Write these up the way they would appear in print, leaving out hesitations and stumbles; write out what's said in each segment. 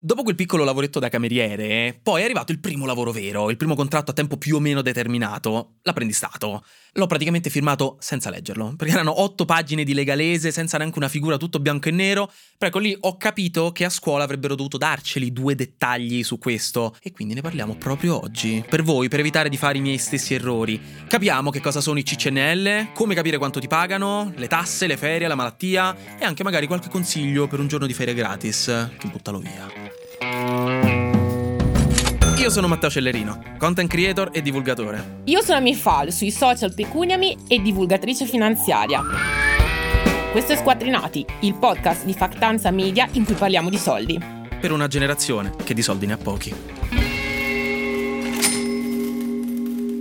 Dopo quel piccolo lavoretto da cameriere, poi è arrivato il primo lavoro vero, il primo contratto a tempo più o meno determinato, l'apprendistato. L'ho praticamente firmato senza leggerlo, perché erano 8 pagine di legalese, senza neanche una figura, tutto bianco e nero. Però ecco lì ho capito che a scuola avrebbero dovuto darceli 2 dettagli su questo, e quindi ne parliamo proprio oggi. Per voi, per evitare di fare i miei stessi errori. Capiamo che cosa sono i CCNL, come capire quanto ti pagano, le tasse, le ferie, la malattia, e anche magari qualche consiglio per un giorno di ferie gratis. Che buttalo via. Io sono Matteo Cellerino, content creator e divulgatore. Io sono Amifal, sui social Pecuniami e divulgatrice finanziaria. Questo è Squattrinati, il podcast di Factanza Media in cui parliamo di soldi. Per una generazione che di soldi ne ha pochi.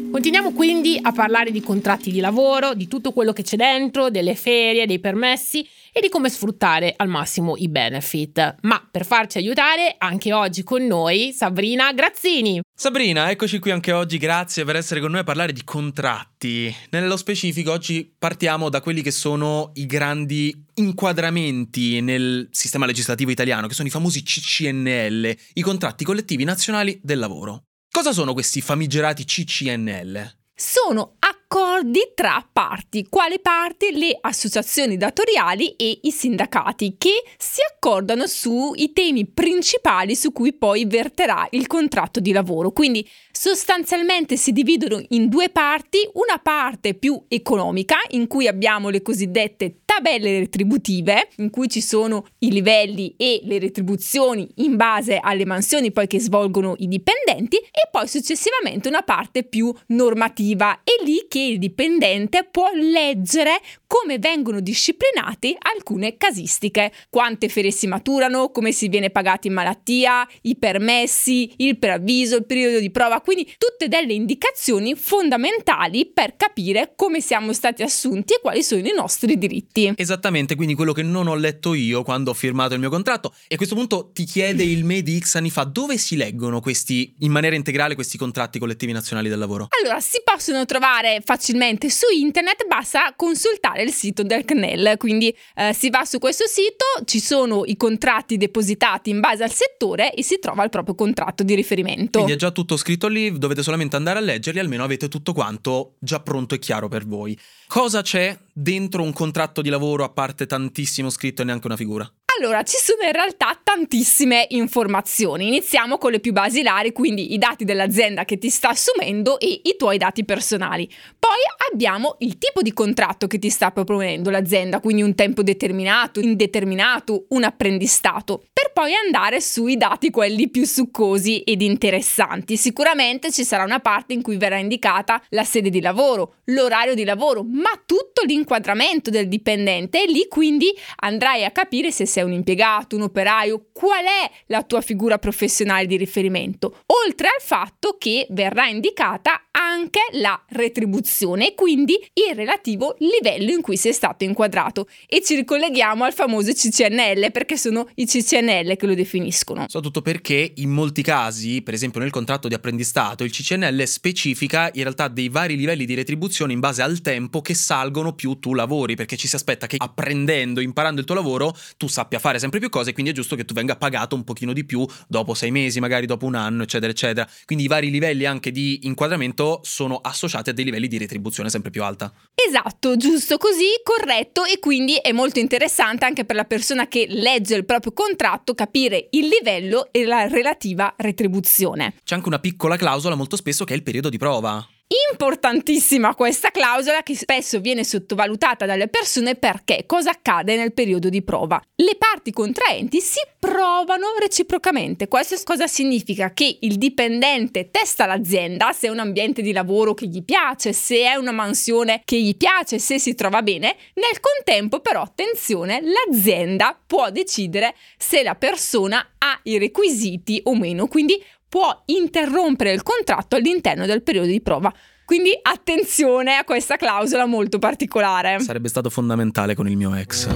Continuiamo quindi a parlare di contratti di lavoro, di tutto quello che c'è dentro, delle ferie, dei permessi e di come sfruttare al massimo i benefit. Ma per farci aiutare, anche oggi con noi Sabrina Grazzini. Sabrina, eccoci qui anche oggi, grazie per essere con noi a parlare di contratti. Nello specifico oggi partiamo da quelli che sono i grandi inquadramenti nel sistema legislativo italiano, che sono i famosi CCNL, i contratti collettivi nazionali del lavoro. Cosa sono questi famigerati CCNL? Sono accordi tra parti, quale parte? Le associazioni datoriali e i sindacati, che si accordano sui temi principali su cui poi verterà il contratto di lavoro. Quindi sostanzialmente si dividono in 2 parti, una parte più economica, in cui abbiamo le cosiddette tabelle retributive, in cui ci sono i livelli e le retribuzioni in base alle mansioni poi che svolgono i dipendenti, e poi successivamente una parte più normativa, e lì che il dipendente può leggere come vengono disciplinate alcune casistiche, quante ferie si maturano, come si viene pagati in malattia, i permessi, il preavviso, il periodo di prova, quindi tutte delle indicazioni fondamentali per capire come siamo stati assunti e quali sono i nostri diritti. Esattamente, quindi quello che non ho letto io quando ho firmato il mio contratto. E a questo punto ti chiede il me di X anni fa, dove si leggono questi, in maniera integrale, questi contratti collettivi nazionali del lavoro? Allora, si possono trovare facilmente su internet, basta consultare il sito del CNEL, quindi si va su questo sito, ci sono i contratti depositati in base al settore e si trova il proprio contratto di riferimento. Quindi è già tutto scritto lì, dovete solamente andare a leggerli, almeno avete tutto quanto già pronto e chiaro per voi. Cosa c'è dentro un contratto di lavoro a parte tantissimo scritto e neanche una figura? Allora, ci sono in realtà tantissime informazioni. Iniziamo con le più basilari, quindi i dati dell'azienda che ti sta assumendo e i tuoi dati personali. Poi abbiamo il tipo di contratto che ti sta proponendo l'azienda, quindi un tempo determinato, indeterminato, un apprendistato. Per poi andare sui dati quelli più succosi ed interessanti. Sicuramente ci sarà una parte in cui verrà indicata la sede di lavoro, l'orario di lavoro, ma tutto l'inquadramento del dipendente, e lì quindi andrai a capire se sei un impiegato, un operaio, qual è la tua figura professionale di riferimento, oltre al fatto che verrà indicata anche la retribuzione e quindi il relativo livello in cui sei stato inquadrato. E ci ricolleghiamo al famoso CCNL, perché sono i CCNL che lo definiscono. Soprattutto perché in molti casi, per esempio nel contratto di apprendistato, il CCNL specifica in realtà dei vari livelli di retribuzione in base al tempo che salgono più tu lavori, perché ci si aspetta che apprendendo, imparando il tuo lavoro, tu sappia fare sempre più cose, quindi è giusto che tu venga pagato un pochino di più dopo 6 mesi, magari dopo un anno, eccetera eccetera. Quindi i vari livelli anche di inquadramento sono associati a dei livelli di retribuzione sempre più alta. Esatto, giusto così, corretto. E quindi è molto interessante anche per la persona che legge il proprio contratto capire il livello e la relativa retribuzione. C'è anche una piccola clausola molto spesso che è il periodo di prova. Importantissima questa clausola, che spesso viene sottovalutata dalle persone, perché cosa accade nel periodo di prova? Le parti contraenti si provano reciprocamente. Questo cosa significa? Che il dipendente testa l'azienda, se è un ambiente di lavoro che gli piace, se è una mansione che gli piace, se si trova bene. Nel contempo però, attenzione, l'azienda può decidere se la persona ha i requisiti o meno, quindi può interrompere il contratto all'interno del periodo di prova. Quindi attenzione a questa clausola molto particolare. Sarebbe stato fondamentale con il mio ex.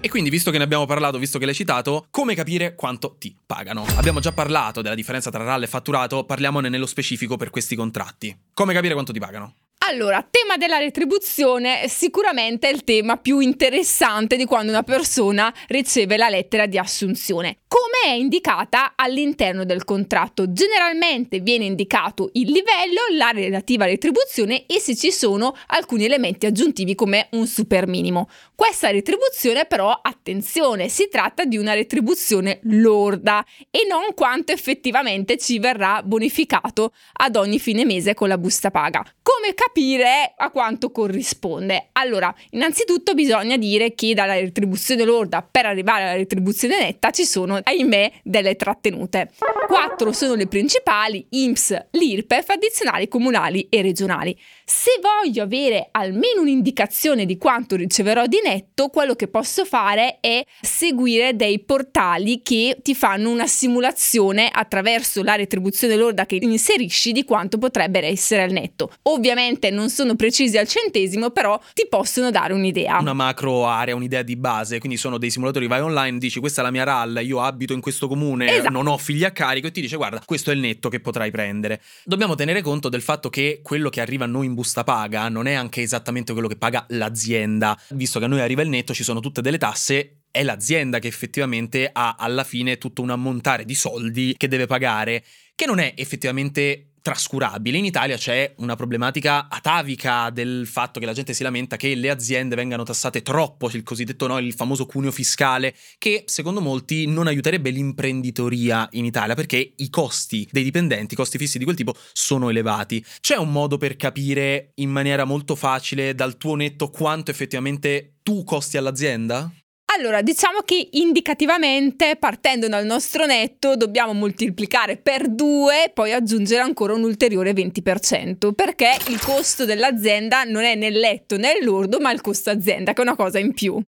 E quindi, visto che ne abbiamo parlato, visto che l'hai citato, come capire quanto ti pagano? Abbiamo già parlato della differenza tra RAL e fatturato, parliamone nello specifico per questi contratti. Come capire quanto ti pagano? Allora, tema della retribuzione sicuramente è il tema più interessante di quando una persona riceve la lettera di assunzione. Come è indicata all'interno del contratto? Generalmente viene indicato il livello, la relativa retribuzione e se ci sono alcuni elementi aggiuntivi come un super minimo. Questa retribuzione però, attenzione, si tratta di una retribuzione lorda e non quanto effettivamente ci verrà bonificato ad ogni fine mese con la busta paga. Come capire a quanto corrisponde? Allora, innanzitutto bisogna dire che dalla retribuzione lorda per arrivare alla retribuzione netta ci sono, ahimè, delle trattenute. 4 sono le principali: INPS, l'IRPEF, addizionali comunali e regionali. Se voglio avere almeno un'indicazione di quanto riceverò di netto, quello che posso fare è seguire dei portali che ti fanno una simulazione attraverso la retribuzione lorda che inserisci di quanto potrebbe essere al netto. Ovviamente non sono precisi al centesimo, però ti possono dare un'idea. Una macro area, un'idea di base, quindi sono dei simulatori, vai online, dici questa è la mia RAL, io abito in questo comune, esatto, non ho figli a carico, e ti dice guarda questo è il netto che potrai prendere. Dobbiamo tenere conto del fatto che quello che arriva a noi in busta paga non è anche esattamente quello che paga l'azienda, visto che a noi arriva il netto, ci sono tutte delle tasse. È l'azienda che effettivamente ha alla fine tutto un ammontare di soldi che deve pagare, che non è effettivamente trascurabile. In Italia c'è una problematica atavica del fatto che la gente si lamenta che le aziende vengano tassate troppo, il cosiddetto, no, il famoso cuneo fiscale, che secondo molti non aiuterebbe l'imprenditoria in Italia perché i costi dei dipendenti, i costi fissi di quel tipo sono elevati. C'è un modo per capire in maniera molto facile dal tuo netto quanto effettivamente tu costi all'azienda? Allora, diciamo che indicativamente, partendo dal nostro netto, dobbiamo moltiplicare per 2 e poi aggiungere ancora un ulteriore 20%, perché il costo dell'azienda non è nel netto né lordo, ma il costo azienda, che è una cosa in più.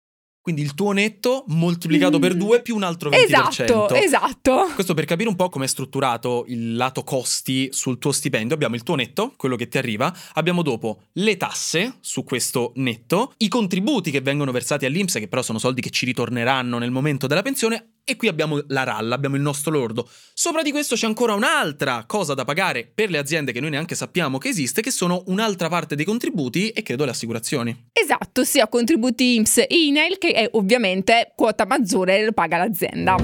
Quindi il tuo netto moltiplicato per 2 più un altro 20%. Esatto. Questo per capire un po' come è strutturato il lato costi sul tuo stipendio. Abbiamo il tuo netto, quello che ti arriva, abbiamo dopo le tasse su questo netto, i contributi che vengono versati all'INPS, che però sono soldi che ci ritorneranno nel momento della pensione, e qui abbiamo la RAL, abbiamo il nostro lordo. Sopra di questo c'è ancora un'altra cosa da pagare per le aziende che noi neanche sappiamo che esiste, che sono un'altra parte dei contributi e credo le assicurazioni. Esatto, sia contributi INPS e INAIL, che è ovviamente quota maggiore, lo paga l'azienda.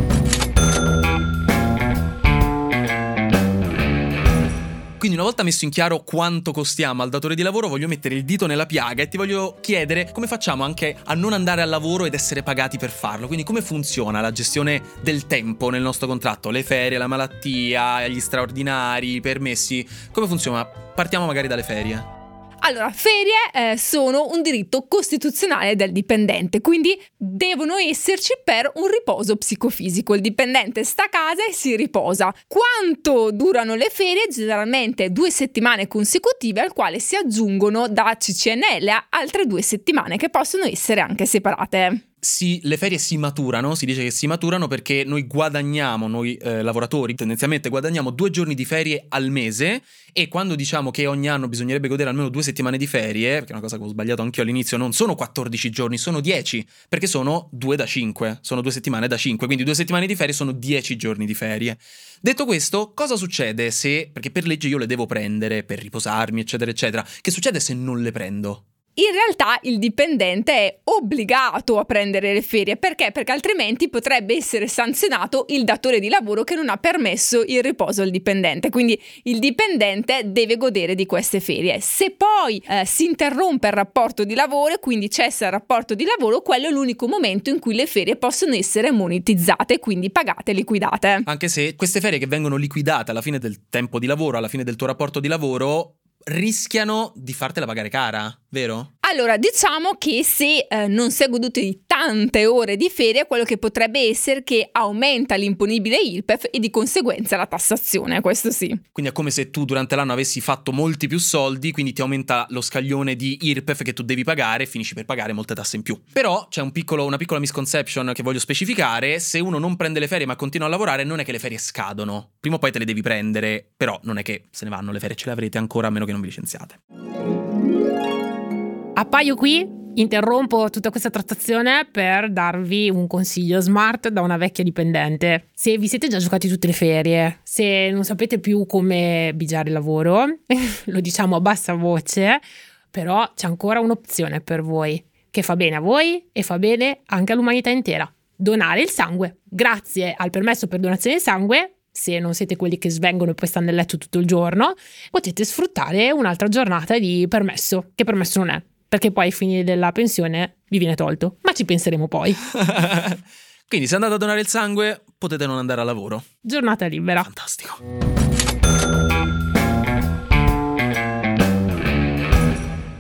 Quindi una volta messo in chiaro quanto costiamo al datore di lavoro, voglio mettere il dito nella piaga e ti voglio chiedere come facciamo anche a non andare al lavoro ed essere pagati per farlo. Quindi come funziona la gestione del tempo nel nostro contratto? Le ferie, la malattia, gli straordinari, i permessi? Come funziona? Partiamo magari dalle ferie. Allora, ferie sono un diritto costituzionale del dipendente, quindi devono esserci per un riposo psicofisico. Il dipendente sta a casa e si riposa. Quanto durano le ferie? Generalmente 2 settimane consecutive, al quale si aggiungono da CCNL altre 2 settimane che possono essere anche separate. Sì, le ferie si maturano, si dice che si maturano perché noi guadagniamo, noi lavoratori tendenzialmente guadagniamo 2 giorni di ferie al mese, e quando diciamo che ogni anno bisognerebbe godere almeno 2 settimane di ferie, perché è una cosa che ho sbagliato anch'io all'inizio, non sono 14 giorni, sono 10, perché sono 2 da 5, sono 2 settimane da 5, quindi 2 settimane di ferie sono 10 giorni di ferie. Detto questo, cosa succede se, perché per legge io le devo prendere per riposarmi eccetera eccetera, che succede se non le prendo? In realtà il dipendente è obbligato a prendere le ferie, perché? Perché altrimenti potrebbe essere sanzionato il datore di lavoro che non ha permesso il riposo al dipendente, quindi il dipendente deve godere di queste ferie. Se poi si interrompe il rapporto di lavoro, quindi cessa il rapporto di lavoro, quello è l'unico momento in cui le ferie possono essere monetizzate, quindi pagate e liquidate. Anche se queste ferie che vengono liquidate alla fine del tempo di lavoro, alla fine del tuo rapporto di lavoro, rischiano di fartela pagare cara, vero? Allora, diciamo che se non si è goduto di tante ore di ferie, quello che potrebbe essere che aumenta l'imponibile IRPEF e di conseguenza la tassazione, questo sì. Quindi è come se tu durante l'anno avessi fatto molti più soldi, quindi ti aumenta lo scaglione di IRPEF che tu devi pagare e finisci per pagare molte tasse in più. Però c'è una piccola misconception che voglio specificare: se uno non prende le ferie ma continua a lavorare, non è che le ferie scadono, prima o poi te le devi prendere, però non è che se ne vanno le ferie, ce le avrete ancora a meno che non vi licenziate. Appaio qui Interrompo tutta questa trattazione per darvi un consiglio smart da una vecchia dipendente. Se vi siete già giocati tutte le ferie, se non sapete più come bigiare il lavoro, lo diciamo a bassa voce, però c'è ancora un'opzione per voi, che fa bene a voi e fa bene anche all'umanità intera. Donare il sangue. Grazie al permesso per donazione di sangue, se non siete quelli che svengono e poi stanno nel letto tutto il giorno, potete sfruttare un'altra giornata di permesso, che permesso non è, perché poi ai fini della pensione vi viene tolto, ma ci penseremo poi. Quindi se andate a donare il sangue potete non andare a lavoro. Giornata libera. Fantastico.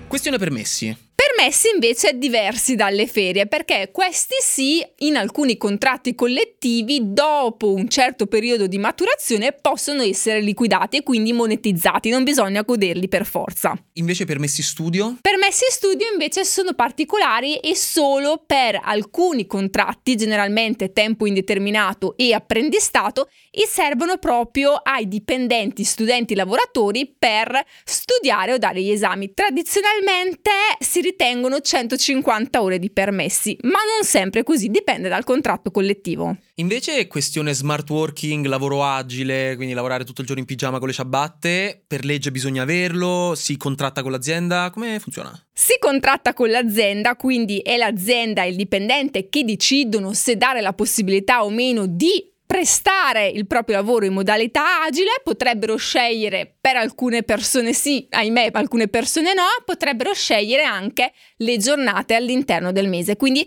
Questione permessi. Permessi invece diversi dalle ferie, perché questi sì, in alcuni contratti collettivi, dopo un certo periodo di maturazione possono essere liquidati e quindi monetizzati, non bisogna goderli per forza. Invece permessi studio? Permessi studio invece sono particolari e solo per alcuni contratti, generalmente tempo indeterminato e apprendistato, e servono proprio ai dipendenti, studenti, lavoratori per studiare o dare gli esami. Tradizionalmente si ritengono 150 ore di permessi, ma non sempre così, dipende dal contratto collettivo. Invece questione smart working, lavoro agile, quindi lavorare tutto il giorno in pigiama con le ciabatte, per legge bisogna averlo, si contratta con l'azienda, come funziona? Si contratta con l'azienda, quindi è l'azienda e il dipendente che decidono se dare la possibilità o meno di prestare il proprio lavoro in modalità agile. Potrebbero scegliere, per alcune persone sì, ahimè alcune persone no, potrebbero scegliere anche le giornate all'interno del mese, quindi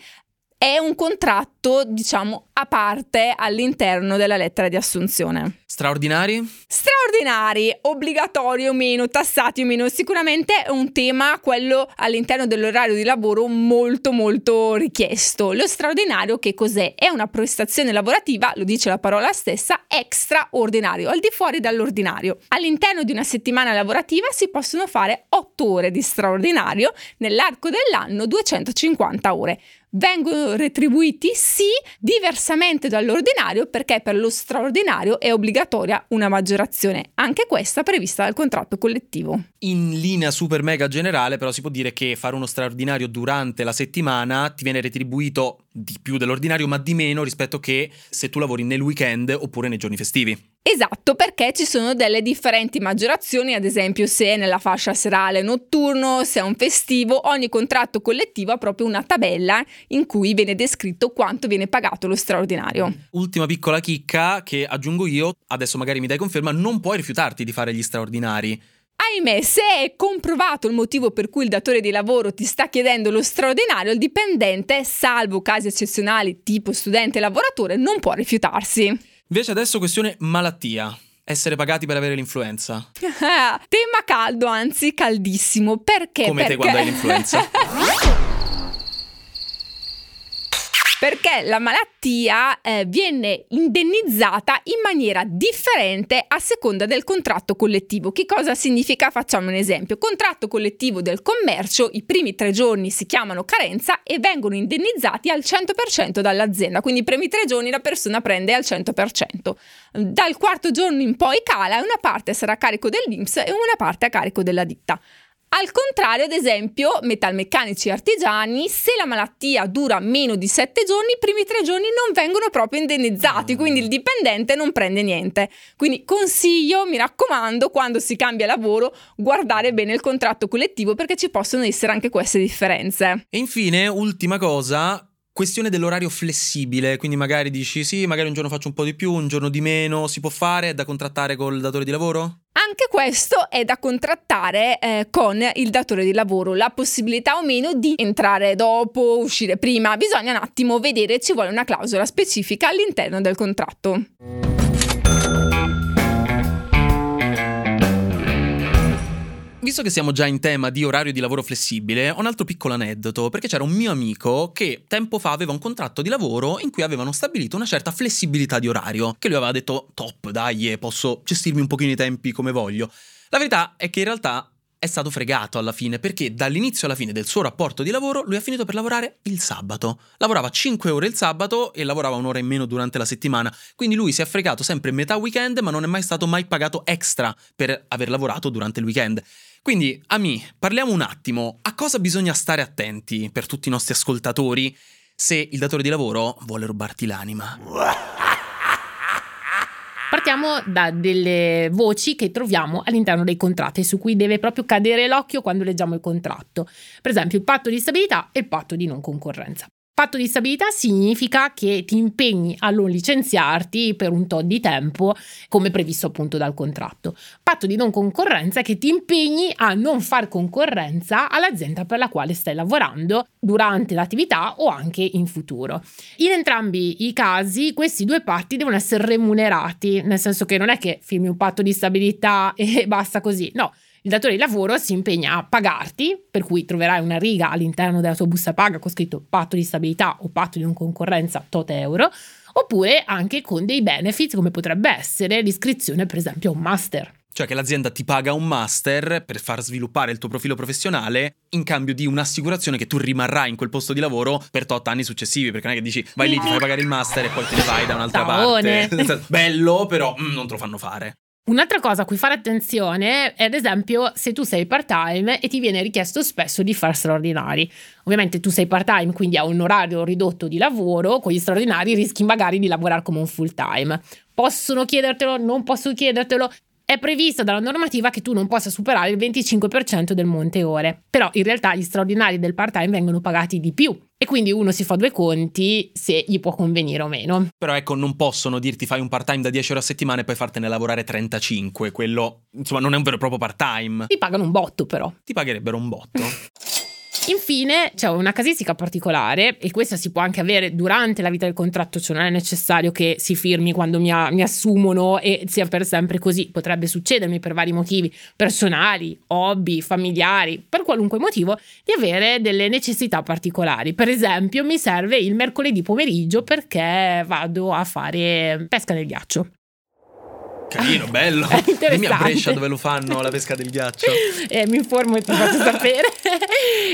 è un contratto, diciamo, a parte all'interno della lettera di assunzione. Straordinari? Straordinari, obbligatorio o meno, tassati o meno, sicuramente è un tema, quello all'interno dell'orario di lavoro, molto molto richiesto. Lo straordinario che cos'è? È una prestazione lavorativa, lo dice la parola stessa, extraordinario, al di fuori dall'ordinario. All'interno di una settimana lavorativa si possono fare 8 ore di straordinario, nell'arco dell'anno 250 ore. Vengono retribuiti sì diversamente dall'ordinario, perché per lo straordinario è obbligatoria una maggiorazione, anche questa prevista dal contratto collettivo. In linea super mega generale però si può dire che fare uno straordinario durante la settimana ti viene retribuito di più dell'ordinario, ma di meno rispetto che se tu lavori nel weekend oppure nei giorni festivi. Esatto, perché ci sono delle differenti maggiorazioni, ad esempio se è nella fascia serale, notturno, se è un festivo. Ogni contratto collettivo ha proprio una tabella in cui viene descritto quanto viene pagato lo straordinario. Ultima piccola chicca che aggiungo io, adesso magari mi dai conferma, non puoi rifiutarti di fare gli straordinari. Ahimè, se è comprovato il motivo per cui il datore di lavoro ti sta chiedendo lo straordinario, il dipendente, salvo casi eccezionali tipo studente e lavoratore, non può rifiutarsi. Invece adesso questione malattia. Essere pagati per avere l'influenza. Tema caldo, anzi caldissimo. Perché? Come te quando hai l'influenza. Perché la malattia viene indennizzata in maniera differente a seconda del contratto collettivo. Che cosa significa? Facciamo un esempio. Contratto collettivo del commercio, i primi 3 giorni si chiamano carenza e vengono indennizzati al 100% dall'azienda. Quindi i primi 3 giorni la persona prende al 100%. Dal 4° giorno in poi cala e una parte sarà a carico dell'INPS e una parte a carico della ditta. Al contrario, ad esempio, metalmeccanici e artigiani, se la malattia dura meno di 7 giorni, i primi 3 giorni non vengono proprio indennizzati, quindi il dipendente non prende niente. Quindi consiglio, mi raccomando, quando si cambia lavoro, guardare bene il contratto collettivo, perché ci possono essere anche queste differenze. E infine, ultima cosa, questione dell'orario flessibile, quindi magari dici sì, magari un giorno faccio un po' di più, un giorno di meno, si può fare, è da contrattare col datore di lavoro? Anche questo è da contrattare con il datore di lavoro, la possibilità o meno di entrare dopo, uscire prima, bisogna un attimo vedere, ci vuole una clausola specifica all'interno del contratto. Visto che siamo già in tema di orario di lavoro flessibile, ho un altro piccolo aneddoto, perché c'era un mio amico che tempo fa aveva un contratto di lavoro in cui avevano stabilito una certa flessibilità di orario, che lui aveva detto top, dai, posso gestirmi un pochino i tempi come voglio. La verità è che in realtà è stato fregato alla fine, perché dall'inizio alla fine del suo rapporto di lavoro lui ha finito per lavorare il sabato. Lavorava 5 ore il sabato e lavorava un'ora in meno durante la settimana, quindi lui si è fregato sempre metà weekend, ma non è mai stato mai pagato extra per aver lavorato durante il weekend. Quindi, Ami, parliamo un attimo a cosa bisogna stare attenti per tutti i nostri ascoltatori se il datore di lavoro vuole rubarti l'anima. Partiamo da delle voci che troviamo all'interno dei contratti, su cui deve proprio cadere l'occhio quando leggiamo il contratto. Per esempio il patto di stabilità e il patto di non concorrenza. Patto di stabilità significa che ti impegni a non licenziarti per un tot di tempo, come previsto appunto dal contratto. Patto di non concorrenza è che ti impegni a non far concorrenza all'azienda per la quale stai lavorando durante l'attività o anche in futuro. In entrambi i casi questi due patti devono essere remunerati, nel senso che non è che firmi un patto di stabilità e basta così, no. Il datore di lavoro si impegna a pagarti, per cui troverai una riga all'interno della tua busta paga con scritto patto di stabilità o patto di non concorrenza tot euro, oppure anche con dei benefits come potrebbe essere l'iscrizione per esempio a un master. Cioè che l'azienda ti paga un master per far sviluppare il tuo profilo professionale in cambio di un'assicurazione che tu rimarrai in quel posto di lavoro per tot anni successivi, perché non è che dici vai lì, ti fai pagare il master e poi te ne vai da un'altra parte. Bello, però non te lo fanno fare. Un'altra cosa a cui fare attenzione è ad esempio se tu sei part-time e ti viene richiesto spesso di fare straordinari. Ovviamente tu sei part-time, quindi hai un orario ridotto di lavoro, con gli straordinari rischi magari di lavorare come un full-time. Possono chiedertelo, non possono chiedertelo. È previsto dalla normativa che tu non possa superare il 25% del monte ore, però in realtà gli straordinari del part-time vengono pagati di più e quindi uno si fa due conti se gli può convenire o meno. Però ecco, non possono dirti fai un part-time da 10 ore a settimana e poi fartene lavorare 35, quello insomma non è un vero e proprio part-time. Ti pagano un botto però. Ti pagherebbero un botto. Infine c'è una casistica particolare, e questa si può anche avere durante la vita del contratto, cioè non è necessario che si firmi quando mi assumono e sia per sempre così. Potrebbe succedermi per vari motivi personali, hobby, familiari, per qualunque motivo, di avere delle necessità particolari. Per esempio mi serve il mercoledì pomeriggio perché vado a fare pesca nel ghiaccio. Carino, bello. Dimmi a Brescia dove lo fanno la pesca del ghiaccio. Mi informo e ti faccio sapere.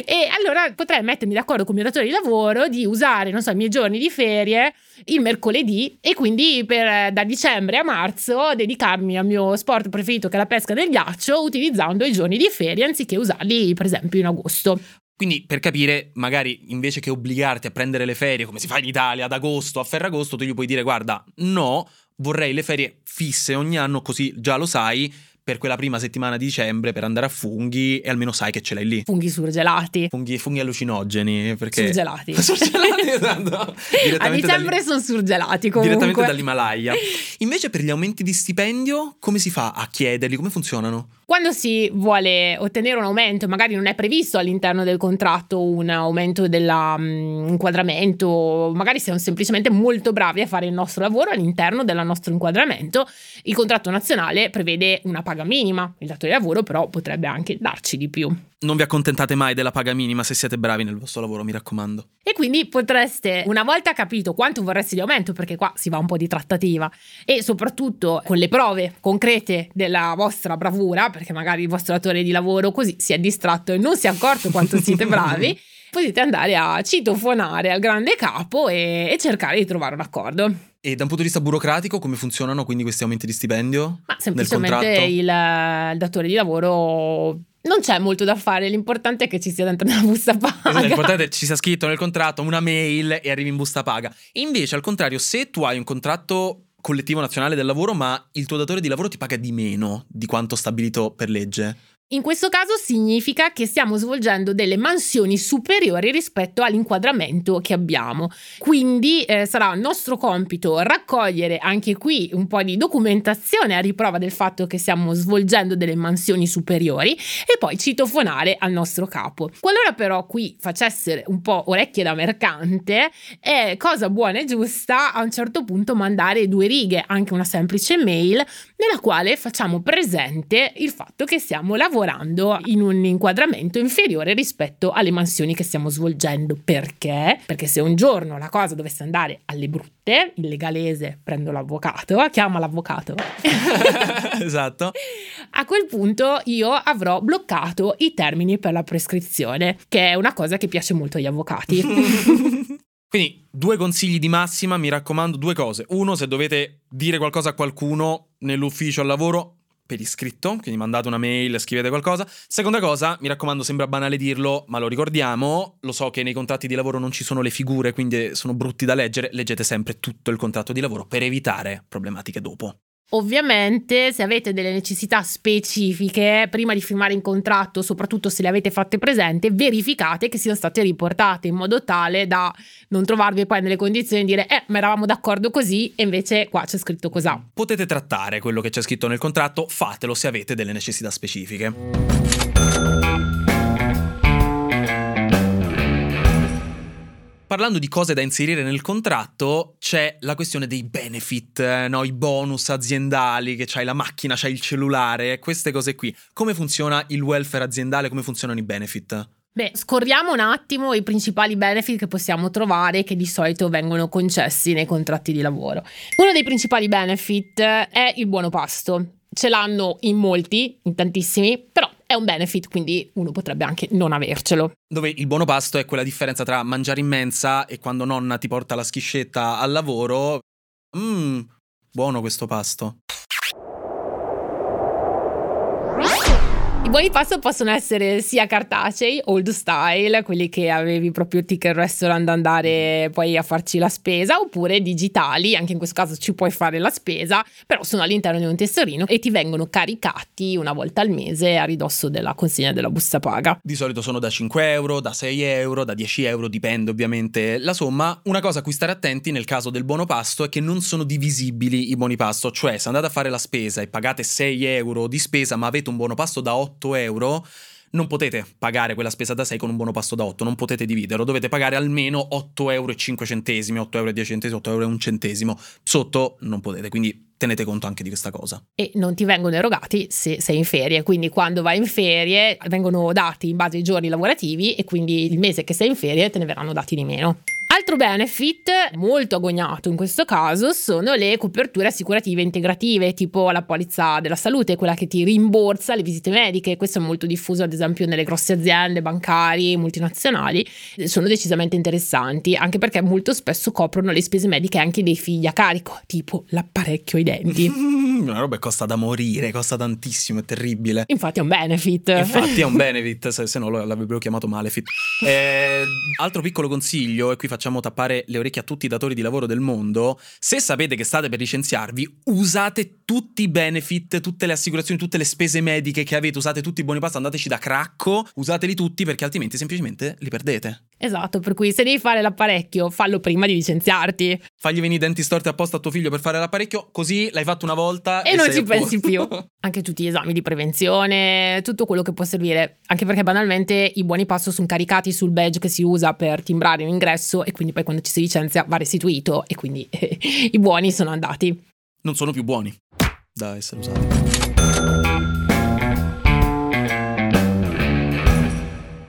E allora potrei mettermi d'accordo con il mio datore di lavoro di usare, non so, i miei giorni di ferie il mercoledì e quindi da dicembre a marzo dedicarmi al mio sport preferito che è la pesca del ghiaccio, utilizzando i giorni di ferie anziché usarli per esempio in agosto. Quindi per capire, magari invece che obbligarti a prendere le ferie come si fa in Italia ad agosto, a Ferragosto, tu gli puoi dire guarda, no, vorrei le ferie fisse ogni anno, così già lo sai per quella prima settimana di dicembre per andare a funghi e almeno sai che ce l'hai lì. Funghi surgelati. Funghi allucinogeni. Perché... Surgelati, esatto. A dicembre sono surgelati comunque. Direttamente dall'Himalaya. Invece per gli aumenti di stipendio come si fa a chiederli? Come funzionano? Quando si vuole ottenere un aumento, magari non è previsto all'interno del contratto un aumento dell'inquadramento, magari siamo semplicemente molto bravi a fare il nostro lavoro all'interno del nostro inquadramento, il contratto nazionale prevede una paga minima, il datore di lavoro però potrebbe anche darci di più. Non vi accontentate mai della paga minima se siete bravi nel vostro lavoro, mi raccomando. E quindi potreste, una volta capito quanto vorresti di aumento, perché qua si va un po' di trattativa, e soprattutto con le prove concrete della vostra bravura, perché magari il vostro datore di lavoro così si è distratto e non si è accorto quanto siete bravi, potete andare a citofonare al grande capo e cercare di trovare un accordo. E da un punto di vista burocratico come funzionano quindi questi aumenti di stipendio? Ma semplicemente il datore di lavoro... Non c'è molto da fare, l'importante è che ci sia dentro nella busta paga. Esatto, l'importante è che ci sia scritto nel contratto una mail e arrivi in busta paga. E invece al contrario, se tu hai un contratto collettivo nazionale del lavoro ma il tuo datore di lavoro ti paga di meno di quanto stabilito per legge, in questo caso significa che stiamo svolgendo delle mansioni superiori rispetto all'inquadramento che abbiamo. Quindi sarà nostro compito raccogliere anche qui un po' di documentazione a riprova del fatto che stiamo svolgendo delle mansioni superiori e poi citofonare al nostro capo. Qualora però qui facessero un po' orecchie da mercante, è cosa buona e giusta a un certo punto mandare due righe, anche una semplice mail, nella quale facciamo presente il fatto che stiamo lavorando lavorando in un inquadramento inferiore rispetto alle mansioni che stiamo svolgendo. Perché? Perché se un giorno la cosa dovesse andare alle brutte, il legalese prendo l'avvocato, chiama l'avvocato. Esatto. A quel punto io avrò bloccato i termini per la prescrizione, che è una cosa che piace molto agli avvocati. Quindi 2 consigli di massima, mi raccomando, 2 cose. 1, se dovete dire qualcosa a qualcuno nell'ufficio, al lavoro, per iscritto, quindi mandate una mail, scrivete qualcosa. Seconda cosa, mi raccomando, sembra banale dirlo, ma lo ricordiamo, lo so che nei contratti di lavoro non ci sono le figure, quindi sono brutti da leggere, leggete sempre tutto il contratto di lavoro per evitare problematiche dopo. Ovviamente se avete delle necessità specifiche, prima di firmare in contratto, soprattutto se le avete fatte presente, verificate che siano state riportate, in modo tale da non trovarvi poi nelle condizioni di dire ma eravamo d'accordo così e invece qua c'è scritto cos'ha. Potete trattare quello che c'è scritto nel contratto, fatelo se avete delle necessità specifiche. Parlando di cose da inserire nel contratto, c'è la questione dei benefit, no? I bonus aziendali, che c'hai la macchina, c'hai il cellulare, queste cose qui. Come funziona il welfare aziendale? Come funzionano i benefit? Beh, scorriamo un attimo i principali benefit che possiamo trovare, che di solito vengono concessi nei contratti di lavoro. Uno dei principali benefit è il buono pasto. Ce l'hanno in molti, in tantissimi, però è un benefit, quindi uno potrebbe anche non avercelo. Dove il buono pasto è quella differenza tra mangiare in mensa e quando nonna ti porta la schiscetta al lavoro. Buono questo pasto. I buoni pasto possono essere sia cartacei, old style, quelli che avevi proprio ticket al restaurant, andare poi a farci la spesa, oppure digitali, anche in questo caso ci puoi fare la spesa, però sono all'interno di un tesserino e ti vengono caricati una volta al mese a ridosso della consegna della busta paga. Di solito sono da 5 euro, da 6 euro, da 10 euro, dipende ovviamente la somma. Una cosa a cui stare attenti nel caso del buono pasto è che non sono divisibili i buoni pasto, cioè se andate a fare la spesa e pagate 6 euro di spesa ma avete un buono pasto da 8 euro, non potete pagare quella spesa da 6 con un buono pasto da 8, non potete dividerlo, dovete pagare almeno 8,05 euro, 8,10 euro, 8,01 euro, sotto non potete, quindi tenete conto anche di questa cosa. E non ti vengono erogati se sei in ferie, quindi quando vai in ferie vengono dati in base ai giorni lavorativi e quindi il mese che sei in ferie te ne verranno dati di meno. Altro benefit, molto agognato in questo caso, sono le coperture assicurative integrative, tipo la polizza della salute, quella che ti rimborsa le visite mediche. Questo è molto diffuso ad esempio nelle grosse aziende, bancari, multinazionali. Sono decisamente interessanti, anche perché molto spesso coprono le spese mediche anche dei figli a carico, tipo l'apparecchio ai denti. Una roba che costa da morire, costa tantissimo, è terribile. Infatti è un benefit. Infatti è un benefit, se no l'avrebbero chiamato malefit. Altro piccolo consiglio, e qui facciamo tappare le orecchie a tutti i datori di lavoro del mondo: se sapete che state per licenziarvi, usate tutti i benefit, tutte le assicurazioni, tutte le spese mediche che avete, usate tutti i buoni pasto, andateci da cracco, usateli tutti, perché altrimenti semplicemente li perdete. Esatto, per cui se devi fare l'apparecchio, fallo prima di licenziarti. Fagli venire i denti storti apposta a tuo figlio per fare l'apparecchio, così l'hai fatto una volta e non ci pensi più. Anche tutti gli esami di prevenzione, tutto quello che può servire, anche perché banalmente i buoni pasto sono caricati sul badge che si usa per timbrare un ingresso e quindi poi quando ci si licenzia va restituito e quindi i buoni sono andati. Non sono più buoni da essere usati.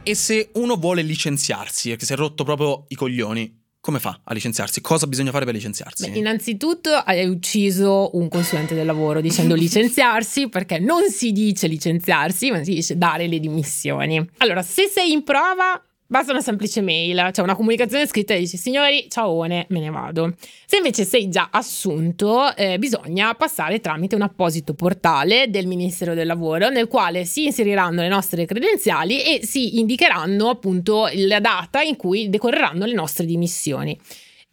E se uno vuole licenziarsi, perché si è rotto proprio i coglioni, come fa a licenziarsi? Cosa bisogna fare per licenziarsi? Beh, innanzitutto hai ucciso un consulente del lavoro dicendo licenziarsi, perché non si dice licenziarsi, ma si dice dare le dimissioni. Allora, se sei in prova, basta una semplice mail, cioè una comunicazione scritta e dici signori, ciaone, me ne vado. Se invece sei già assunto, bisogna passare tramite un apposito portale del Ministero del Lavoro nel quale si inseriranno le nostre credenziali e si indicheranno appunto la data in cui decorreranno le nostre dimissioni.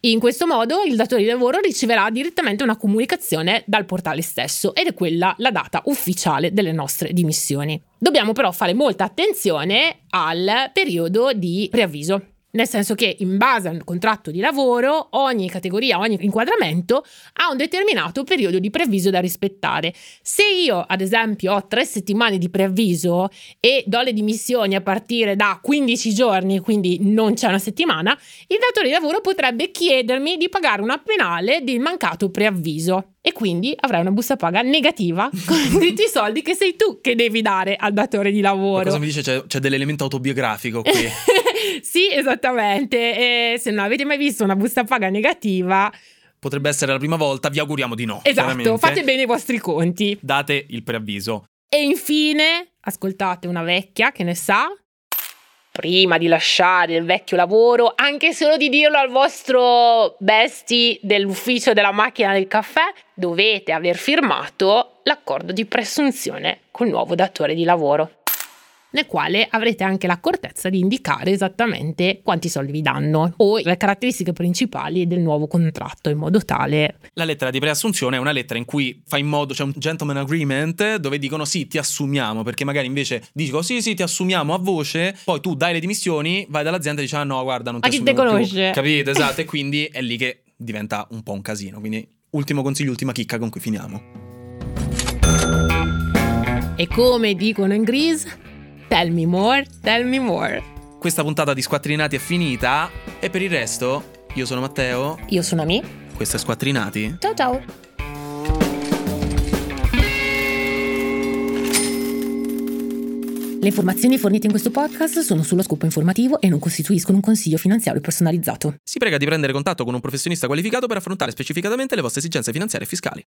In questo modo il datore di lavoro riceverà direttamente una comunicazione dal portale stesso ed è quella la data ufficiale delle nostre dimissioni. Dobbiamo però fare molta attenzione al periodo di preavviso. Nel senso che in base al contratto di lavoro ogni categoria, ogni inquadramento ha un determinato periodo di preavviso da rispettare. Se io ad esempio ho 3 settimane di preavviso e do le dimissioni a partire da 15 giorni, quindi non c'è una settimana, il datore di lavoro potrebbe chiedermi di pagare una penale del mancato preavviso e quindi avrai una busta paga negativa con i tuoi soldi che sei tu che devi dare al datore di lavoro. Ma cosa mi dice? C'è dell'elemento autobiografico qui. Sì, esattamente. E se non avete mai visto una busta paga negativa, potrebbe essere la prima volta, vi auguriamo di no. Esatto, fate bene i vostri conti. Date il preavviso. E infine, ascoltate una vecchia che ne sa. Prima di lasciare il vecchio lavoro, anche solo di dirlo al vostro bestie dell'ufficio della macchina del caffè, dovete aver firmato l'accordo di preassunzione col nuovo datore di lavoro, nel quale avrete anche l'accortezza di indicare esattamente quanti soldi vi danno o le caratteristiche principali del nuovo contratto, in modo tale. La lettera di preassunzione è una lettera in cui fai in modo, c'è un gentleman agreement dove dicono sì, ti assumiamo, perché magari invece dico sì, ti assumiamo a voce, poi tu dai le dimissioni, vai dall'azienda e dici ah no, guarda, non ti assumiamo più. Capito? Esatto, e quindi è lì che diventa un po' un casino. Quindi ultimo consiglio, ultima chicca con cui finiamo. E come dicono in Grease, tell me more, tell me more. Questa puntata di Squattrinati è finita e per il resto io sono Matteo. Io sono Ami. Questo è Squattrinati. Ciao ciao. Le informazioni fornite in questo podcast sono sullo scopo informativo e non costituiscono un consiglio finanziario personalizzato. Si prega di prendere contatto con un professionista qualificato per affrontare specificatamente le vostre esigenze finanziarie e fiscali.